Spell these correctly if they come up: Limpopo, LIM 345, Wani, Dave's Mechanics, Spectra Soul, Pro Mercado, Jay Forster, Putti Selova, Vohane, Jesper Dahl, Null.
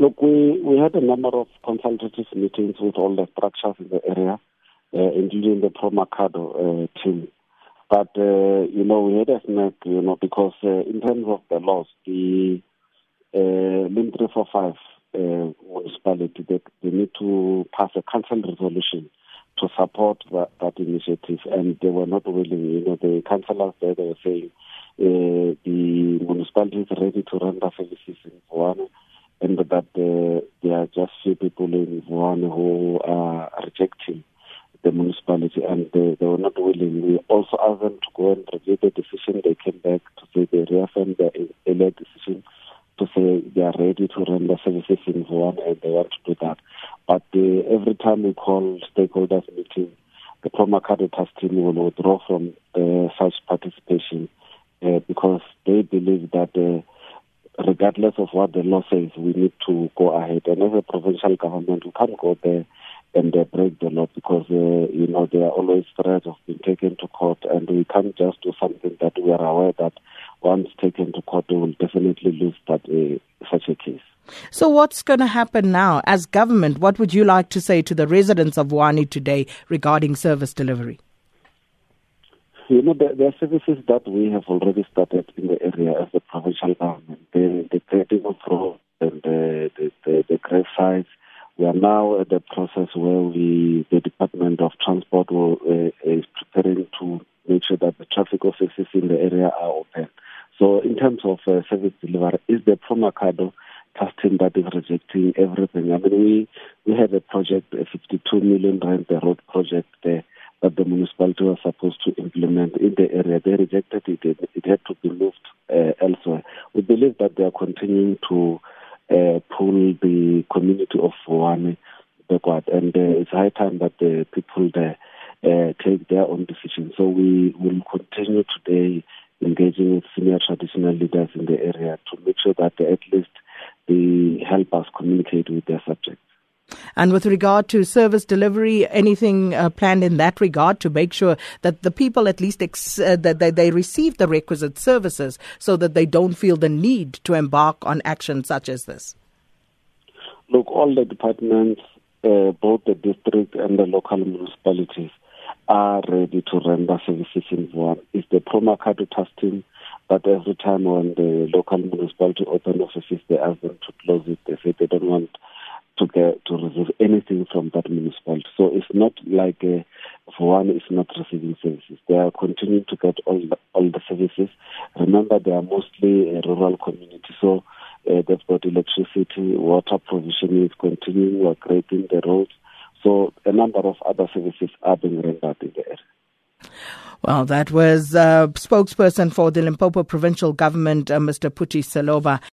Look, we had a number of consultative meetings with all the structures in the area, including the Pro Mercado team. But, we had a snag, because in terms of the laws, the LIM 345 municipality, they need to pass a council resolution to support that initiative, and they were not willing. The councillors there, they were saying the municipality is ready to render services in Vohane, and that there are just few people in Vohane who are rejecting the municipality, and they were not willing. We also asked them to go and review the decision. They came back to say they reaffirmed their earlier decision to say they are ready to render services in Vohane, and they want to do that. But every time we call stakeholders meeting, the Pro Mercado team will withdraw from such participation because they believe that regardless of what the law says, we need to go ahead. And as a provincial government, we can't go there and break the law because, there are always threats of being taken to court, and we can't just do something that we are aware that once taken to court, we will definitely lose that such a case. So what's going to happen now? As government, what would you like to say to the residents of Wani today regarding service delivery? There are services that we have already started in the area as the provincial government. The creating of roads and the grave sites. We are now at the process where the Department of Transport is preparing to make sure that the traffic offices in the area are open. So in terms of service delivery, is the Pro Mercado team that is rejecting everything? I mean, we had a project, a 52 million rand the road project that the municipality was supposed to implement in the area. They rejected it. It had to be moved elsewhere. We believe that they are continuing to pull the community of Wani backward, and it's high time that the people there take their own decisions. So we will continue today engaging with senior traditional leaders in the area to make sure that at least they help us communicate with their subjects. And with regard to service delivery, anything planned in that regard to make sure that the people at least that they receive the requisite services so that they don't feel the need to embark on action such as this? Look, all the departments, both the district and the local municipalities, are ready to render services in Vohane. It's the Pro Mercado team that every time when the local municipality open offices, they ask them to close it. They say they don't want to receive anything from that municipality. So it's not like Vohane is not receiving services. They are continuing to get all the services. Remember, they are mostly a rural community, so they've got electricity, water provisioning is continuing. We are creating the roads. So a number of other services are being rendered in the area. Well, that was spokesperson for the Limpopo provincial government, Mr. Putti Selova.